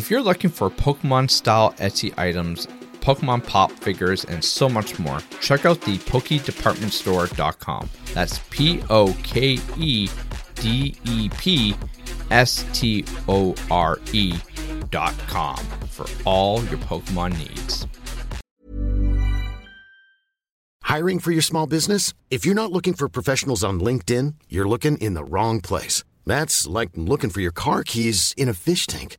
If you're looking for Pokemon-style Etsy items, Pokemon pop figures, and so much more, check out the PokeDepartmentStore.com. That's PokeDepartmentStore.com for all your Pokemon needs. Hiring for your small business? If you're not looking for professionals on LinkedIn, you're looking in the wrong place. That's like looking for your car keys in a fish tank.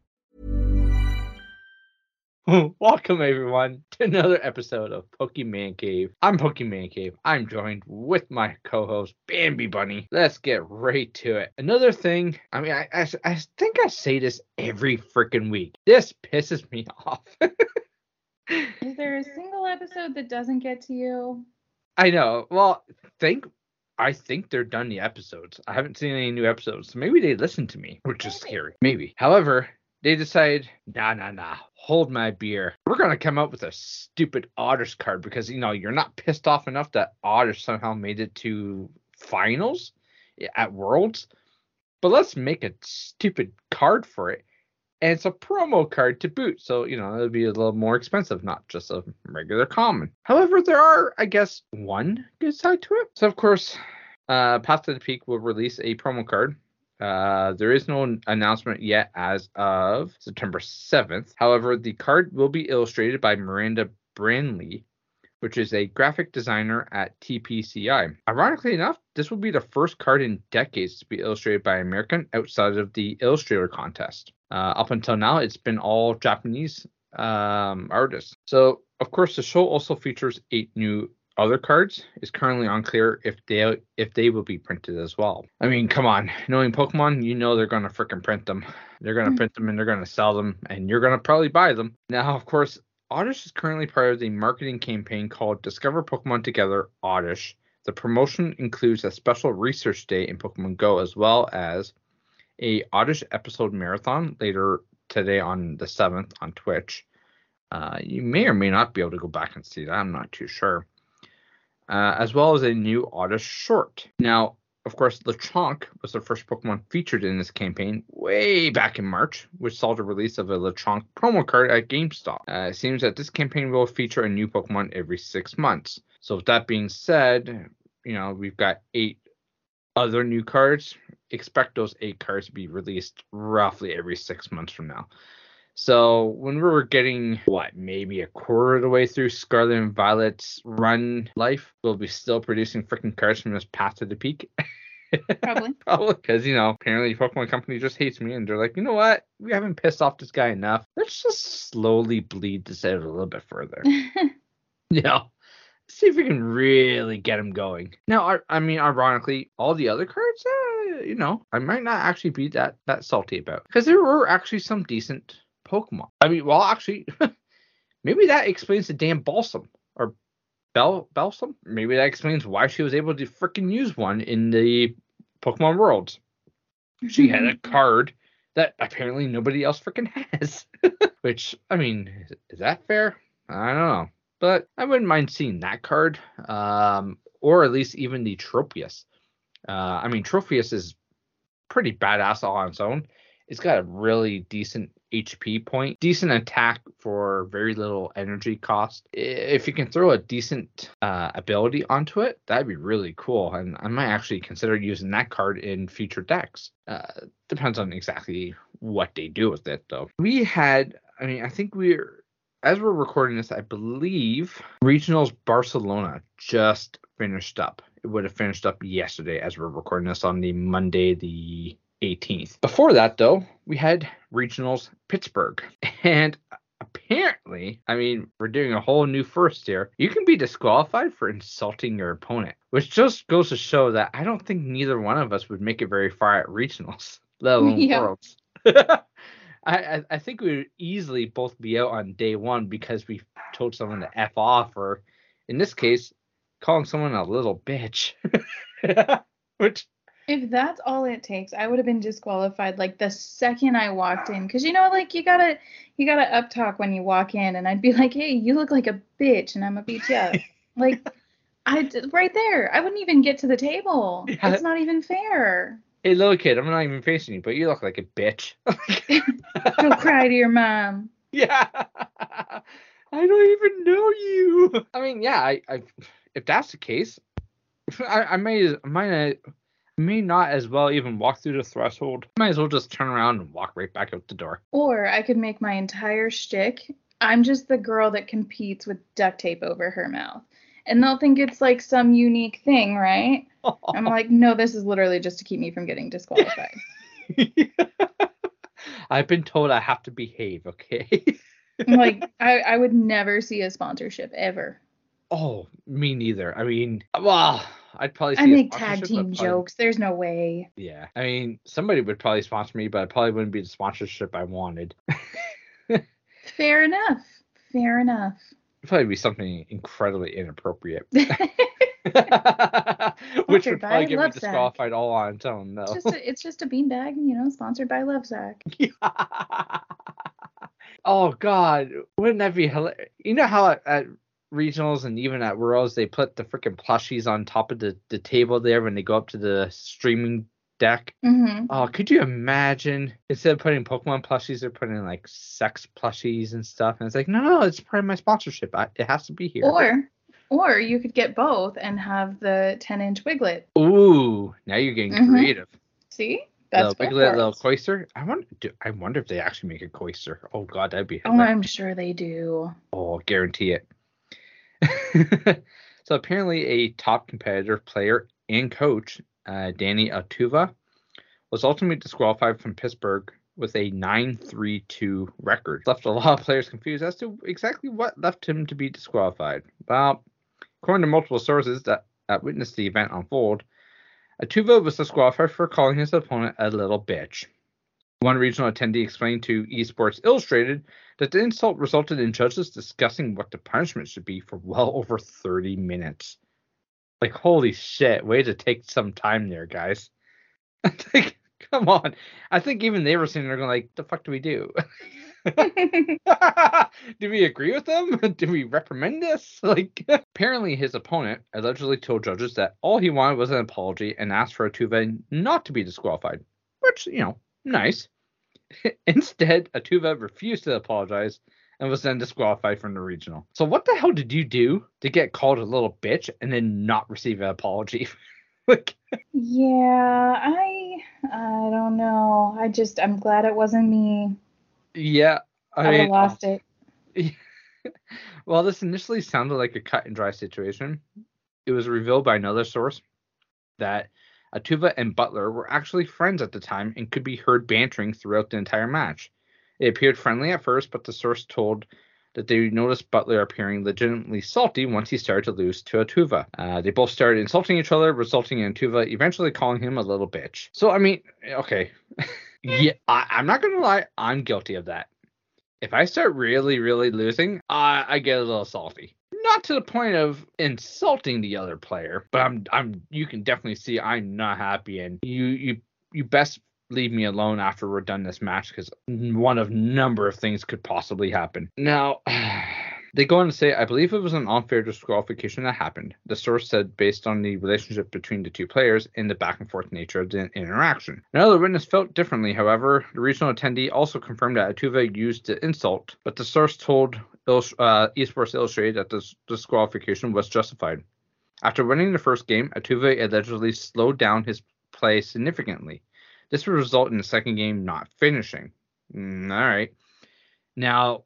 Welcome, everyone, to another episode of Pokemon Cave. I'm Pokemon Cave. I'm joined with my co-host, Bambi Bunny. Let's get right to it. Another thing, I think I say this every freaking week. This pisses me off. Is there a single episode that doesn't get to you? I know. Well, I think they're done the episodes. I haven't seen any new episodes. So maybe they listen to me, which is scary. Maybe. However, they decide, nah. Hold my beer. We're going to come up with a stupid Oddish card because, you know, you're not pissed off enough that Oddish somehow made it to finals at Worlds. But let's make a stupid card for it. And it's a promo card to boot. So, you know, it'll be a little more expensive, not just a regular common. However, there are, I guess, one good side to it. So, of course, Path to the Peak will release a promo card. There is no announcement yet as of September 7th. However, the card will be illustrated by Miranda Brandly, which is a graphic designer at TPCI. Ironically enough, this will be the first card in decades to be illustrated by an American outside of the Illustrator contest. Up until now, it's been all Japanese artists. So, of course, the show also features 8 new other cards. Is currently unclear if they will be printed as well. I mean, come on. Knowing Pokemon, you know they're going to freaking print them. They're going to print them and they're going to sell them and you're going to probably buy them. Now, of course, Oddish is currently part of the marketing campaign called Discover Pokemon Together Oddish. The promotion includes a special research day in Pokemon Go as well as a Oddish episode marathon later today on the 7th on Twitch. You may or may not be able to go back and see that. I'm not too sure. As well as a new Oddish short. Now, of course, LeChonk was the first Pokemon featured in this campaign way back in March, which saw the release of a LeChonk promo card at GameStop. It seems that this campaign will feature a new Pokemon every 6 months. So with that being said, you know, we've got 8 other new cards. Expect those 8 cards to be released roughly every 6 months from now. So when we were getting, maybe a quarter of the way through Scarlet and Violet's run life, we'll be still producing freaking cards from this Path to the Peak. Probably. Because, you know, apparently Pokemon Company just hates me, and they're like, you know what? We haven't pissed off this guy enough. Let's just slowly bleed this out a little bit further. Yeah. See if we can really get him going. Now, I mean, ironically, all the other cards, you know, I might not actually be that salty about. Because there were actually some decent Pokemon. I mean, well, actually, maybe that explains the damn Balsam or Balsam. Maybe that explains why she was able to freaking use one in the Pokemon Worlds. She had a card that apparently nobody else freaking has. Which, I mean, is that fair? I don't know. But I wouldn't mind seeing that card, or at least even the Tropius. I mean, Tropius is pretty badass all on its own. It's got a really decent HP point, decent attack for very little energy cost. If you can throw a decent ability onto it, that'd be really cool. And I might actually consider using that card in future decks. Depends on exactly what they do with it, though. As we're recording this, I believe Regionals Barcelona just finished up. It would have finished up yesterday as we're recording this on the Monday, the 18th. Before that, though, we had Regionals Pittsburgh. And apparently, I mean, we're doing a whole new first here. You can be disqualified for insulting your opponent, which just goes to show that I don't think neither one of us would make it very far at Regionals, let alone Worlds. I think we would easily both be out on day one because we told someone to F off, or in this case, calling someone a little bitch. Which, if that's all it takes, I would have been disqualified like the second I walked in, because you know, like you gotta up talk when you walk in, and I'd be like, hey, you look like a bitch, and I'm gonna beat you up. Like, right there, I wouldn't even get to the table. Yeah. It's not even fair. Hey, little kid, I'm not even facing you, but you look like a bitch. Go cry to your mom. Yeah. I don't even know you. I mean, yeah, I if that's the case, I may not as well even walk through the threshold. Might as well just turn around and walk right back out the door. Or I could make my entire shtick, I'm just the girl that competes with duct tape over her mouth. And they'll think it's like some unique thing, right? Aww. I'm like, no, this is literally just to keep me from getting disqualified. Yeah. I've been told I have to behave, okay? Like, I would never see a sponsorship, ever. Oh, me neither. I mean, well, I'd probably see I make tag team jokes. There's no way. Yeah. I mean, somebody would probably sponsor me, but it probably wouldn't be the sponsorship I wanted. Fair enough. Fair enough. It'd probably be something incredibly inappropriate. Which would probably get me disqualified all on its own, though. It's just a beanbag, you know, sponsored by Lovesack. Yeah. Oh, God. Wouldn't that be hilarious? You know how at regionals and even at Worlds, they put the freaking plushies on top of the table there when they go up to the streaming deck? Mm-hmm. Oh, could you imagine? Instead of putting Pokemon plushies, they're putting, like, sex plushies and stuff. And it's like, no, it's part of my sponsorship. It has to be here. Or you could get both and have the 10-inch Wiglet. Ooh, now you're getting creative. See? That's the Wiglet, little Cloyster. I wonder if they actually make a Cloyster. Oh, God, that'd be hilarious. Oh, I'm sure they do. Oh, guarantee it. So apparently a top competitor, player, and coach, Danny Atuva, was ultimately disqualified from Pittsburgh with a 9-3-2 record. Left a lot of players confused as to exactly what left him to be disqualified. Well, according to multiple sources that witnessed the event unfold, Atuva was disqualified for calling his opponent a little bitch. One regional attendee explained to Esports Illustrated that the insult resulted in judges discussing what the punishment should be for well over 30 minutes. Like, holy shit, way to take some time there, guys. Like, come on. I think even they were sitting there going like, the fuck do we do? Do we agree with them? Do we reprimand this? Like, apparently his opponent allegedly told judges that all he wanted was an apology and asked for Atuva not to be disqualified, which, you know, nice. Instead, Atuva refused to apologize and was then disqualified from the regional. So what the hell did you do to get called a little bitch and then not receive an apology? Like, yeah, I don't know. I'm glad it wasn't me. Yeah. I mean, lost it. Yeah. Well, this initially sounded like a cut and dry situation. It was revealed by another source that Atuva and Butler were actually friends at the time and could be heard bantering throughout the entire match. It appeared friendly at first, but the source told that they noticed Butler appearing legitimately salty once he started to lose to Atuva. They both started insulting each other, resulting in Atuva eventually calling him a little bitch. So, I mean, okay. Yeah, I'm not going to lie. I'm guilty of that. If I start really, really losing, I get a little salty. Not to the point of insulting the other player, but you can definitely see I'm not happy, and you best leave me alone after we're done this match, because one of number of things could possibly happen. Now, they go on to say, I believe it was an unfair disqualification that happened. The source said, based on the relationship between the two players and the back and forth nature of the interaction. Another witness felt differently, however. The regional attendee also confirmed that Atuva used the insult, but the source told Esports Illustrated that this disqualification was justified. After winning the first game, Atuva allegedly slowed down his play significantly. This would result in the second game not finishing. All right. Now,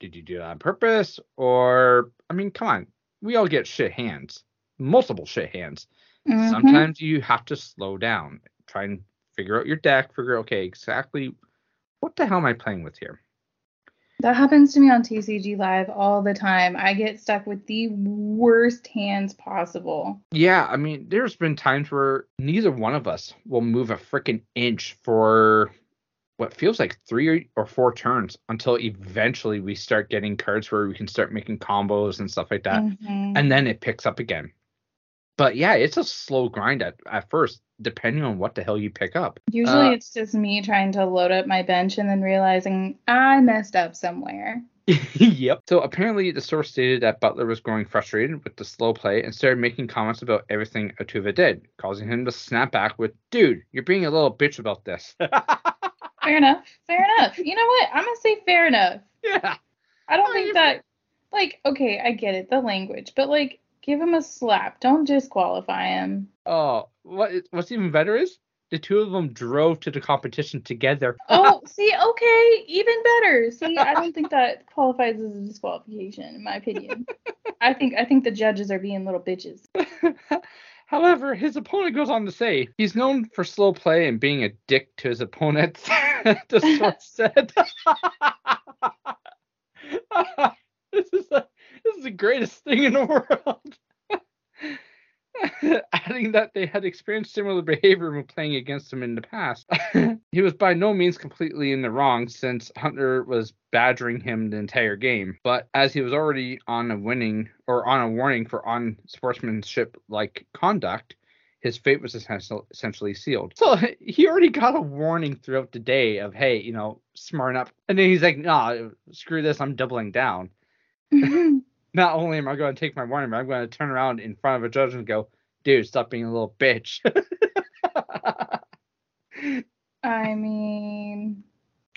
did you do that on purpose? Or, I mean, come on. We all get shit hands. Multiple shit hands. Mm-hmm. Sometimes you have to slow down. Try and figure out your deck. Figure out, okay, exactly what the hell am I playing with here? That happens to me on TCG Live all the time. I get stuck with the worst hands possible. Yeah, I mean, there's been times where neither one of us will move a freaking inch for what feels like 3 or 4 turns until eventually we start getting cards where we can start making combos and stuff like that. Mm-hmm. And then it picks up again. But yeah, it's a slow grind at first, depending on what the hell you pick up. Usually it's just me trying to load up my bench and then realizing I messed up somewhere. Yep. So apparently the source stated that Butler was growing frustrated with the slow play and started making comments about everything Atuva did, causing him to snap back with, dude, you're being a little bitch about this. Fair enough. You know what? I'm going to say fair enough. Yeah. I don't think that, like, okay, I get it, the language, but, like, give him a slap. Don't disqualify him. Oh, what's even better is the two of them drove to the competition together. Oh, see, okay, even better. See, I don't think that qualifies as a disqualification, in my opinion. I think the judges are being little bitches. However, his opponent goes on to say he's known for slow play and being a dick to his opponents. The source said. This is the greatest thing in the world. Adding that they had experienced similar behavior when playing against him in the past. He was by no means completely in the wrong, since Hunter was badgering him the entire game. But as he was already on a warning for unsportsmanship-like conduct, his fate was essentially sealed. So he already got a warning throughout the day of, hey, you know, smarten up. And then he's like, nah, screw this, I'm doubling down. Not only am I going to take my warning, but I'm going to turn around in front of a judge and go, dude, stop being a little bitch. I mean...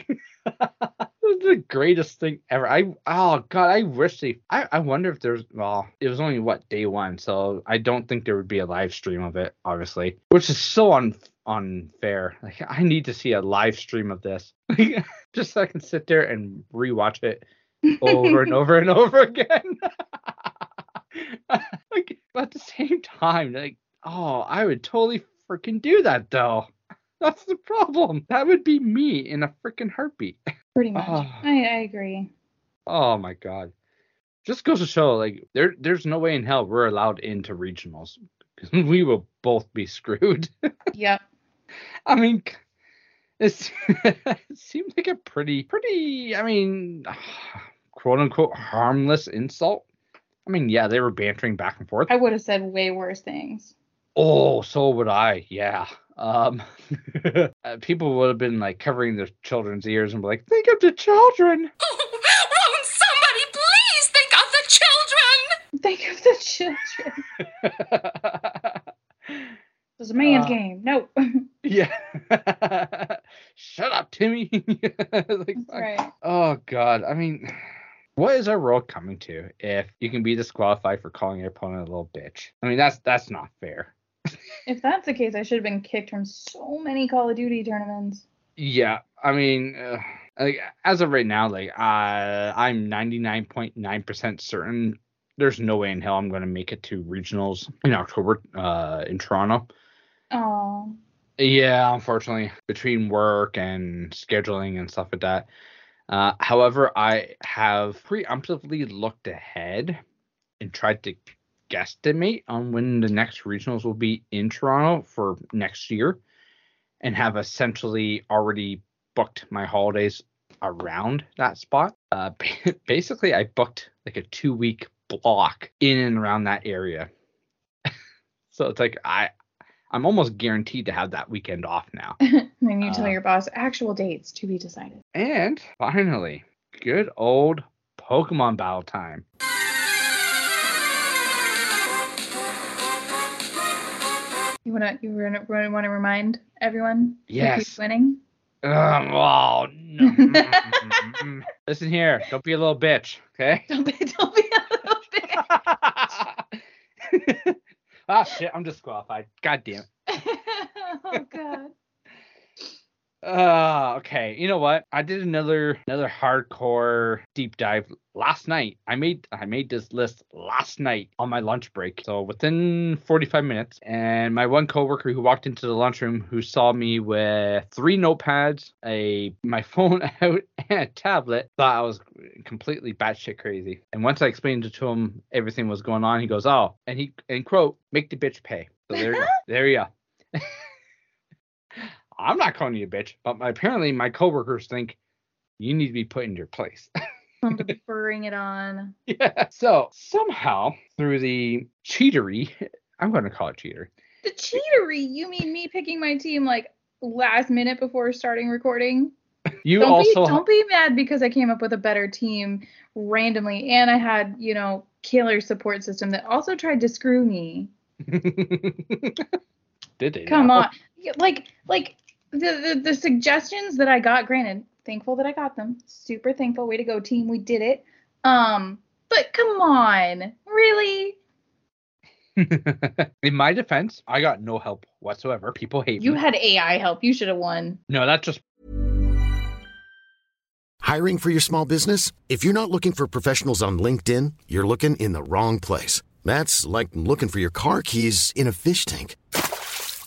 This is the greatest thing ever. I wonder if there's, well, it was only what, day one, so I don't think there would be a live stream of it, obviously, which is so unfair. Like, I need to see a live stream of this, like, just so I can sit there and rewatch it over and over and over again. Like, but at the same time, like, oh, I would totally freaking do that though. That's the problem. That would be me in a freaking heartbeat. Pretty much. Oh. I agree. Oh, my God. Just goes to show, like, there's no way in hell we're allowed into regionals. We will both be screwed. Yep. I mean, it seemed like a pretty, I mean, quote-unquote harmless insult. I mean, yeah, they were bantering back and forth. I would have said way worse things. Oh, so would I. Yeah. People would have been like covering their children's ears and be like, think of the children. Won't somebody please think of the children? Think of the children. It was a man's game. Nope. Yeah. Shut up, Timmy. Like, right. Oh, God. I mean, what is our world coming to if you can be disqualified for calling your opponent a little bitch? I mean, that's not fair. If that's the case, I should have been kicked from so many Call of Duty tournaments. Yeah, I mean, like, as of right now, like, I'm 99.9% certain there's no way in hell I'm going to make it to regionals in October in Toronto. Oh. Yeah, unfortunately, between work and scheduling and stuff like that. However, I have preemptively looked ahead and tried to guesstimate on when the next regionals will be in Toronto for next year, and have essentially already booked my holidays around that spot. Basically, I booked like a 2-week block in and around that area. So it's like I'm almost guaranteed to have that weekend off now. And you tell your boss actual dates to be decided. And finally, good old Pokemon battle time. You want to remind everyone? Yes. Who's winning? Oh no! Listen here, don't be a little bitch, okay? Don't be a little bitch. Ah, shit! I'm disqualified. God damn it! Oh God. Okay. You know what? I did another hardcore deep dive last night. I made this list last night on my lunch break, so within 45 minutes. And my one coworker who walked into the lunchroom, who saw me with 3 notepads, my phone out, and a tablet, thought I was completely batshit crazy. And once I explained it to him everything was going on, he goes, "Oh," and quote, "Make the bitch pay." So there you go. I'm not calling you a bitch, but apparently my coworkers think you need to be put in your place. Bring it on. Yeah. So somehow, through the cheatery I'm going to call it cheater. The cheatery? You mean me picking my team like last minute before starting recording? Don't be mad because I came up with a better team randomly, and I had, you know, killer support system that also tried to screw me. Did they? Come on. Like the suggestions that I got, granted, thankful that I got them. Super thankful. Way to go, team. We did it. But come on. Really? In my defense, I got no help whatsoever. People hate me. You had AI help. You should have won. No, that's just... Hiring for your small business? If you're not looking for professionals on LinkedIn, you're looking in the wrong place. That's like looking for your car keys in a fish tank.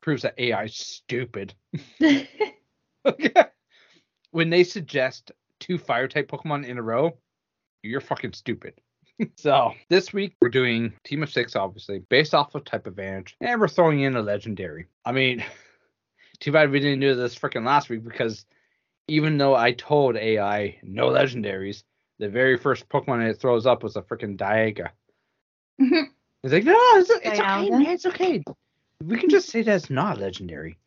Proves that AI is stupid. When they suggest 2 fire-type Pokemon in a row, you're fucking stupid. So, this week we're doing Team of 6, obviously, based off of type advantage, and we're throwing in a legendary. I mean, too bad we didn't do this freaking last week, because even though I told AI no legendaries, the very first Pokemon it throws up was a freaking Dialga. It's like, no, it's okay, man, it's okay. We can just say that's not legendary.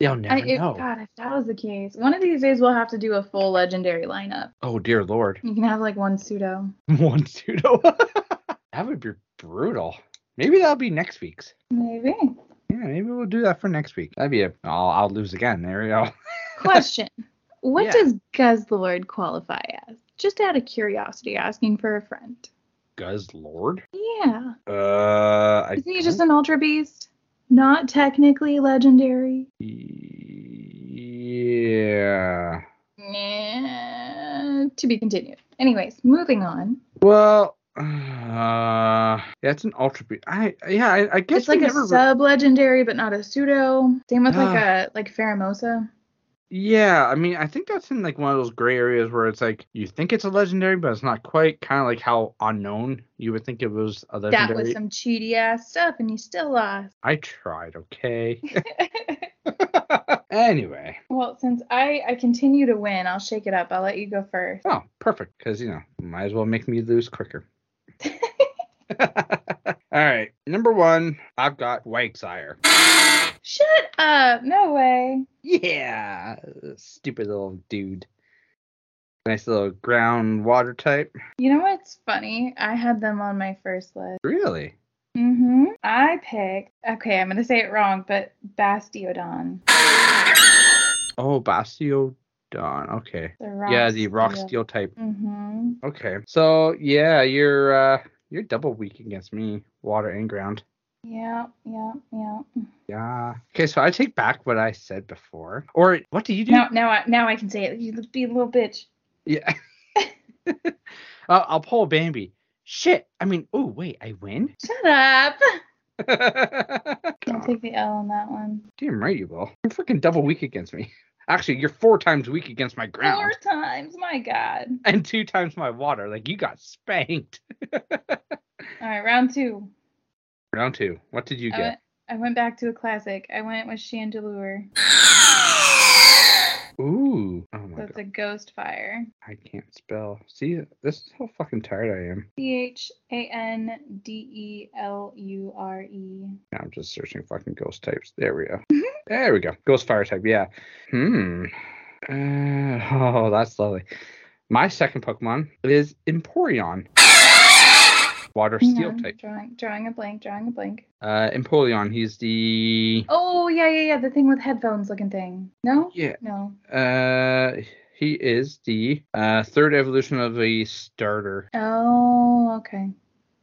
They'll never know. God, if that was the case, one of these days we'll have to do a full legendary lineup. Oh, dear Lord. You can have like one pseudo. One pseudo? That would be brutal. Maybe that'll be next week's. Maybe. Yeah, maybe we'll do that for next week. That'd be I'll lose again. There we go. Question. What does Guzzlord qualify as? Just out of curiosity, asking for a friend. Guzzlord? Yeah. Isn't he just an Ultra Beast? Not technically legendary. Yeah. Nah, to be continued. Anyways, moving on. Well, that's an ultra beast. I guess it's like a sub-legendary, but not a pseudo. Same with like Ferramosa. Yeah, I mean, I think that's in like one of those gray areas where it's like you think it's a legendary, but it's not quite. Kind of like how Unown you would think it was a legendary. That was some cheaty ass stuff, and you still lost. I tried, okay. Anyway. Well, since I continue to win, I'll shake it up. I'll let you go first. Oh, perfect, because you know, might as well make me lose quicker. All right, number 1, I've got Wiglet. Shut up. No way. Yeah. Stupid little dude. Nice little ground water type. You know what's funny? I had them on my first list. Really? Mm-hmm. I picked... Okay, I'm going to say it wrong, but Bastiodon. Oh, Bastiodon. Okay. The rock steel type. Mm-hmm. Okay. So, yeah, you're double weak against me. Water and ground. Yeah. Okay, so I take back what I said before. Or what do you do? Now I can say it. You be a little bitch. Yeah. I'll pull Bambi. Shit. I win? Shut up. Can't take the L on that one. Damn right you will. You're freaking double weak against me. Actually, you're 4 times weak against my ground. 4 times? My God. And 2 times my water. Like, you got spanked. All right, round 2. Round 2. What did you get? I went back to a classic. I went with Chandelure. Ooh. Oh my God. That's a ghost fire. I can't spell. See, this is how fucking tired I am. Chandelure. Now I'm just searching fucking ghost types. There we go. There we go. Ghost fire type, yeah. Oh, that's lovely. My second Pokemon is Empoleon. Water steel type. Drawing a blank. Empoleon, he's the... Oh, yeah, the thing with headphones looking thing. No? Yeah. No. He is the third evolution of a starter. Oh, okay.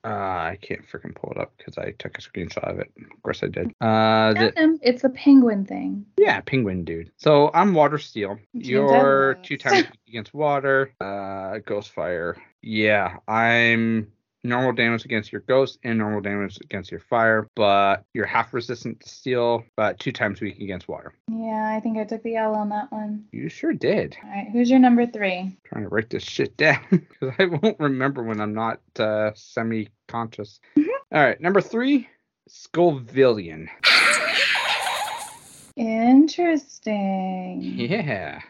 I can't freaking pull it up because I took a screenshot of it. Of course I did. It's a penguin thing. Yeah, penguin dude. So I'm Water Steel. You're 2 times against water. Ghost Fire. Yeah, I'm normal damage against your ghost and normal damage against your fire, but you're half resistant to steel, but 2 times weak against water. Yeah, I think I took the L on that one. You sure did. All right, who's your number 3? I'm trying to write this shit down because I won't remember when I'm not semi-conscious. Mm-hmm. All right, number 3, Scovillian. Interesting. Yeah.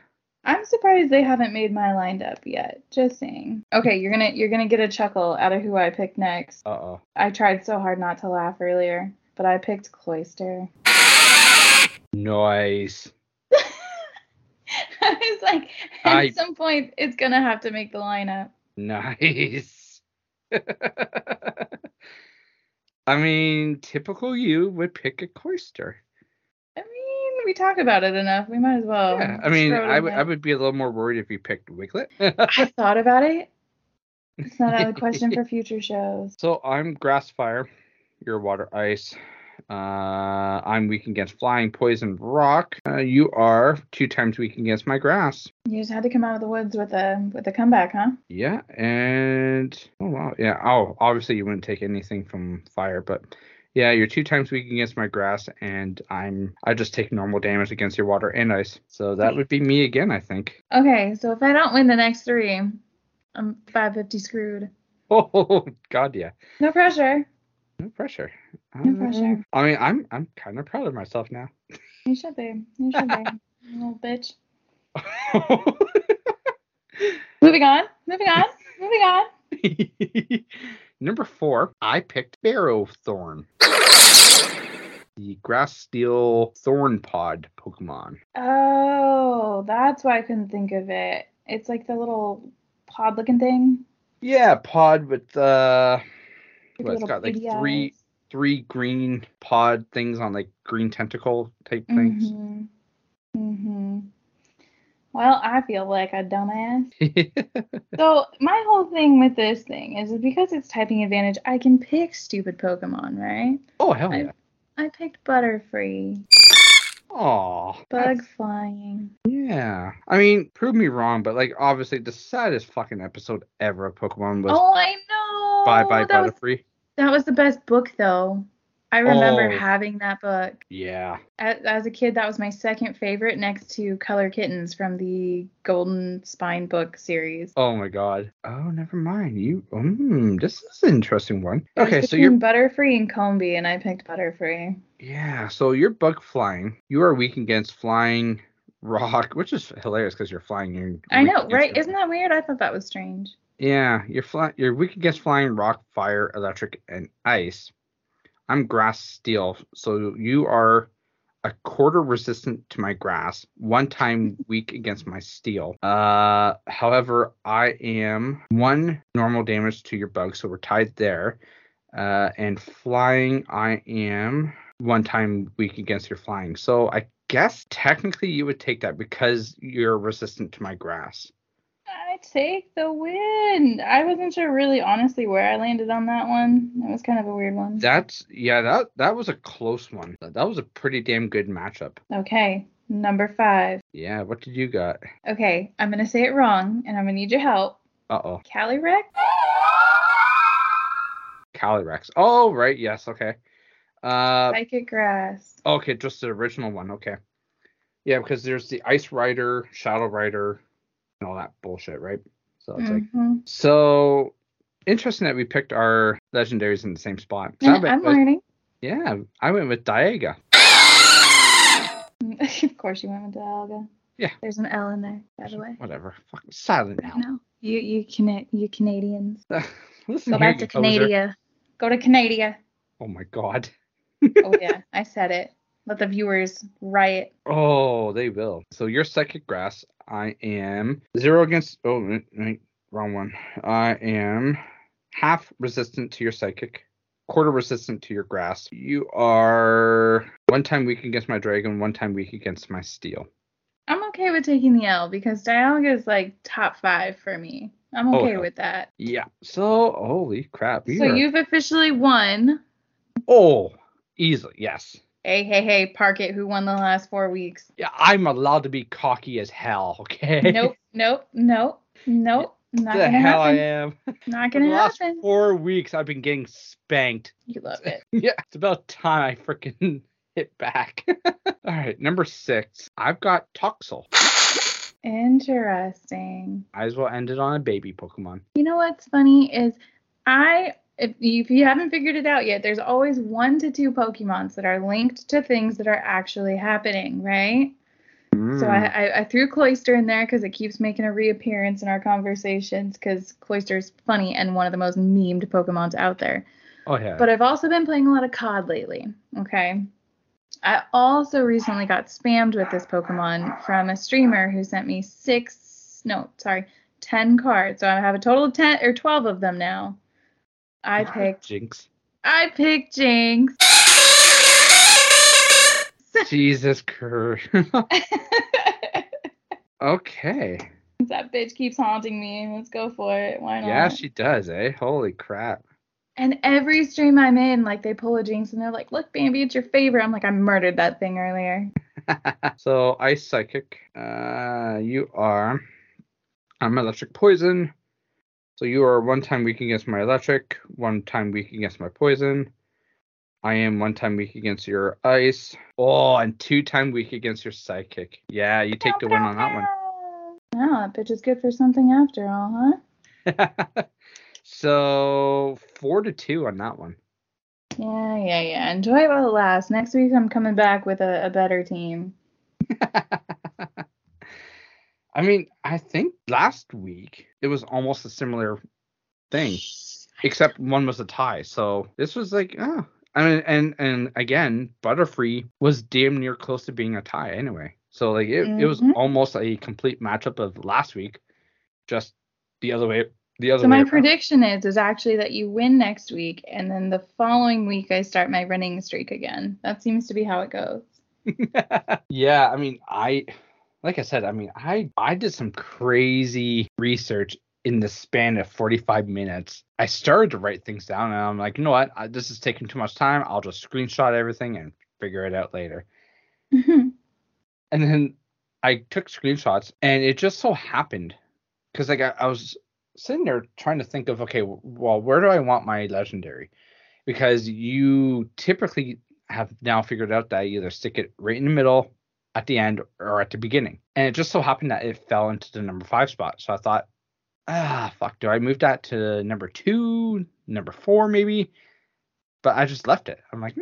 I'm surprised they haven't made my lined up yet. Just saying. Okay, you're gonna get a chuckle out of who I picked next. Uh-oh. I tried so hard not to laugh earlier, but I picked Cloyster. Nice. I was like, at some point, it's gonna have to make the lineup. Nice. I mean, typical you would pick a Cloyster. We talk about it enough, we might as well. Yeah, I mean, I would be a little more worried if you picked Wiglet. I thought about it. It's not out of the question for future shows. So I'm Grass Fire, you're Water Ice. I'm weak against Flying, Poison, Rock. You are 2 times weak against my Grass. You just had to come out of the woods with a comeback, huh? Yeah, and oh wow, yeah. Oh, obviously you wouldn't take anything from Fire, but. Yeah, you're 2 times weak against my grass, and I just take normal damage against your water and ice. So that would be me again, I think. Okay, so if I don't win the next 3, I'm 550 screwed. Oh, God, yeah. No pressure. I mean, I'm kind of proud of myself now. You should be. You little bitch. Moving on. Number 4, I picked Barrow Thorn. The Grass Steel Thorn Pod Pokemon. Oh, that's why I couldn't think of it. It's like the little pod looking thing. Yeah, pod with it's got like three green pod things on like green tentacle type things. Mm-hmm. Well, I feel like a dumbass. So my whole thing with this thing is because it's typing advantage, I can pick stupid Pokemon, right? Oh, hell yeah. I picked Butterfree. Aw. Bug flying. Yeah. I mean, prove me wrong, but like obviously the saddest fucking episode ever of Pokemon was... Oh, I know! Bye-bye Butterfree. That was the best book, though. I remember having that book. Yeah. As a kid, that was my second favorite next to Color Kittens from the Golden Spine book series. Oh, my God. Oh, never mind. This is an interesting one. Okay, so you're Butterfree and Combee, and I picked Butterfree. Yeah, so you're bug flying. You are weak against flying rock, which is hilarious because you're flying. I know, right? Isn't that weird? I thought that was strange. Yeah, you're weak against flying rock, fire, electric, and ice. I'm Grass Steel, so you are a quarter resistant to my grass, 1 time weak against my steel. However, I am 1 normal damage to your bug, so we're tied there. And flying, I am 1 time weak against your flying. So I guess technically you would take that because you're resistant to my grass. I take the wind. I wasn't sure really honestly where I landed on that one. That was kind of a weird one. That was a close one. That was a pretty damn good matchup. Okay, number 5. Yeah, what did you got? Okay, I'm going to say it wrong, and I'm going to need your help. Uh-oh. Calyrex. Oh, right, yes, okay. Psychic Grass. Okay, just the original one, okay. Yeah, because there's the Ice Rider, Shadow Rider... and all that bullshit, right? So it's so interesting that we picked our legendaries in the same spot. So I'm learning. Yeah, I went with Dialga. Of course you went with Dialga. Yeah. There's an L in there, by the way. Whatever. Fucking silent L. No, you Canadians. Listen, go back to Canada. Go to Canada. Oh my God. Oh yeah, I said it. Let the viewers riot. Oh, they will. So you're Psychic Grass. I am 0 against... Oh, wrong one. I am half resistant to your psychic, quarter resistant to your grass. You are 1 time weak against my dragon, 1 time weak against my steel. I'm okay with taking the L because Dialga is like top 5 for me. I'm okay with that. Yeah. So, holy crap. So you've officially won. Oh, easily. Yes. Hey, park it. Who won the last 4 weeks? Yeah, I'm allowed to be cocky as hell, okay? Nope. Not the hell happen. I am. Not gonna happen. The last 4 weeks, I've been getting spanked. You love it. Yeah, it's about time I freaking hit back. All right, number 6. I've got Toxel. Interesting. Might as well end it on a baby Pokemon. You know what's funny is if you haven't figured it out yet, there's always 1 to 2 Pokemons that are linked to things that are actually happening, right? So I threw Cloyster in there because it keeps making a reappearance in our conversations because Cloyster's funny and one of the most memed Pokemons out there. Oh, yeah. But I've also been playing a lot of COD lately, okay? I also recently got spammed with this Pokemon from a streamer who sent me 10 cards. So I have a total of 10 or 12 of them now. I picked Jinx. Jesus Christ. Okay. That bitch keeps haunting me. Let's go for it. Why not? Yeah, she does, eh? Holy crap. And every stream I'm in, like, they pull a Jinx and they're like, look, Bambi, it's your favorite. I'm like, I murdered that thing earlier. So, Ice Psychic. You are... I'm Electric Poison. So you are 1 time weak against my Electric, 1 time weak against my Poison. I am 1 time weak against your Ice. Oh, and 2 time weak against your Psychic. Yeah, you take the win on that one. Oh, that bitch is good for something after all, huh? So, 4-2 on that one. Yeah. Enjoy it while it lasts. Next week I'm coming back with a better team. I mean, I think last week it was almost a similar thing, except one was a tie. So this was like, oh. I mean, and again, Butterfree was damn near close to being a tie anyway. So like it was almost a complete matchup of last week, just the other way. So my prediction is actually that you win next week, and then the following week I start my running streak again. That seems to be how it goes. Yeah, I mean, I did some crazy research in the span of 45 minutes. I started to write things down, and I'm like, you know what? This is taking too much time. I'll just screenshot everything and figure it out later. Mm-hmm. And then I took screenshots, and it just so happened, because like I was sitting there trying to think of, okay, well, where do I want my legendary? Because you typically have now figured out that I either stick it right in the middle, at the end, or at the beginning. And it just so happened that it fell into the number 5 spot. So I thought, do I move that to number 2, number 4 maybe? But I just left it. I'm like,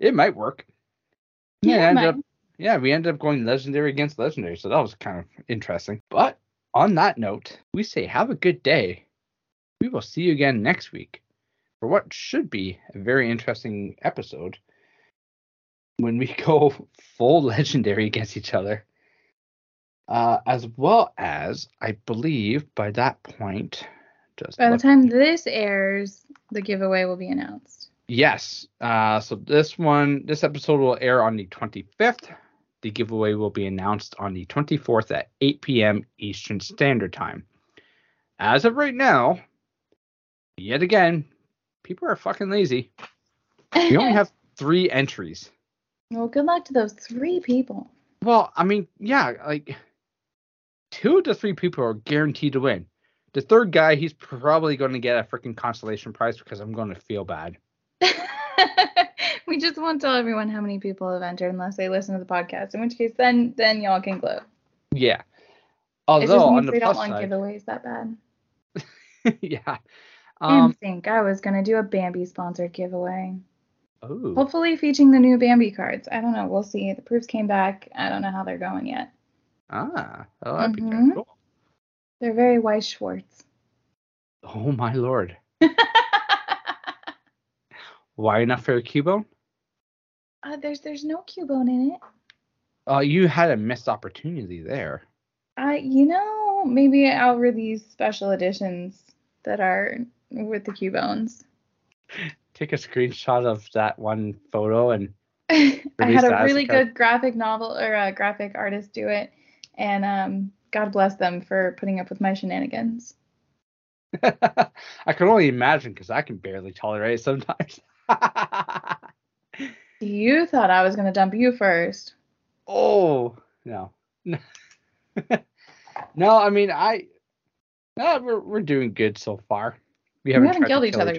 it might work. Yeah, we ended up going legendary against legendary. So that was kind of interesting. But on that note, we say have a good day. We will see you again next week for what should be a very interesting episode when we go full legendary against each other. As well as, I believe, by that point... By the time this airs, the giveaway will be announced. Yes. So this episode will air on the 25th. The giveaway will be announced on the 24th at 8 p.m. Eastern Standard Time. As of right now, yet again, people are fucking lazy. We only have 3 entries. Well, good luck to those 3 people. Well, I mean, yeah, like... 2 to 3 people are guaranteed to win. The 3rd guy, he's probably going to get a freaking consolation prize because I'm going to feel bad. We just won't tell everyone how many people have entered unless they listen to the podcast, in which case then y'all can gloat. Yeah. Although, it just means they don't want giveaways that bad. Yeah. I think I was going to do a Bambi-sponsored giveaway. Oh. Hopefully featuring the new Bambi cards. I don't know. We'll see. The proofs came back. I don't know how they're going yet. Ah, well, that'd be kind of cool. They're very Weiss Schwartz. Oh, my lord. Why not for a Cubone? There's no Cubone in it. You had a missed opportunity there. Maybe I'll release special editions that are with the Cubones. Take a screenshot of that one photo and I had a really good graphic novel or a graphic artist do it, and God bless them for putting up with my shenanigans. I can only imagine, because I can barely tolerate it sometimes. You thought I was going to dump you first. Oh, no. No, I mean, we're doing good so far. We haven't killed each other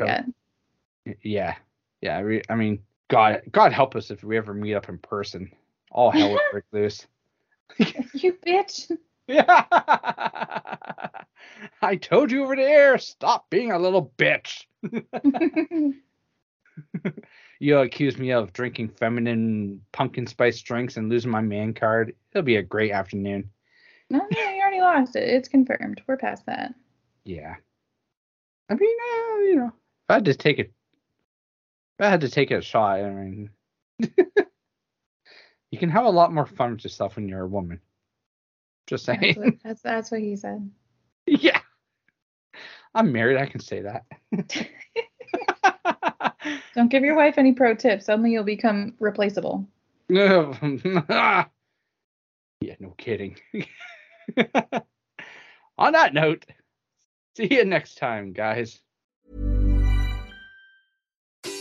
yet. Yeah. I mean, God help us if we ever meet up in person. All hell would break loose. You bitch. Yeah. I told you over the air, stop being a little bitch. You accuse me of drinking feminine pumpkin spice drinks and losing my man card. It'll be a great afternoon. No, you already lost it. It's confirmed. We're past that. Yeah. I mean, if I had to take it, a shot, I mean, you can have a lot more fun with yourself when you're a woman. Just saying. That's what he said. Yeah. I'm married. I can say that. Don't give your wife any pro tips. Suddenly you'll become replaceable. Yeah, no kidding. On that note, see you next time, guys.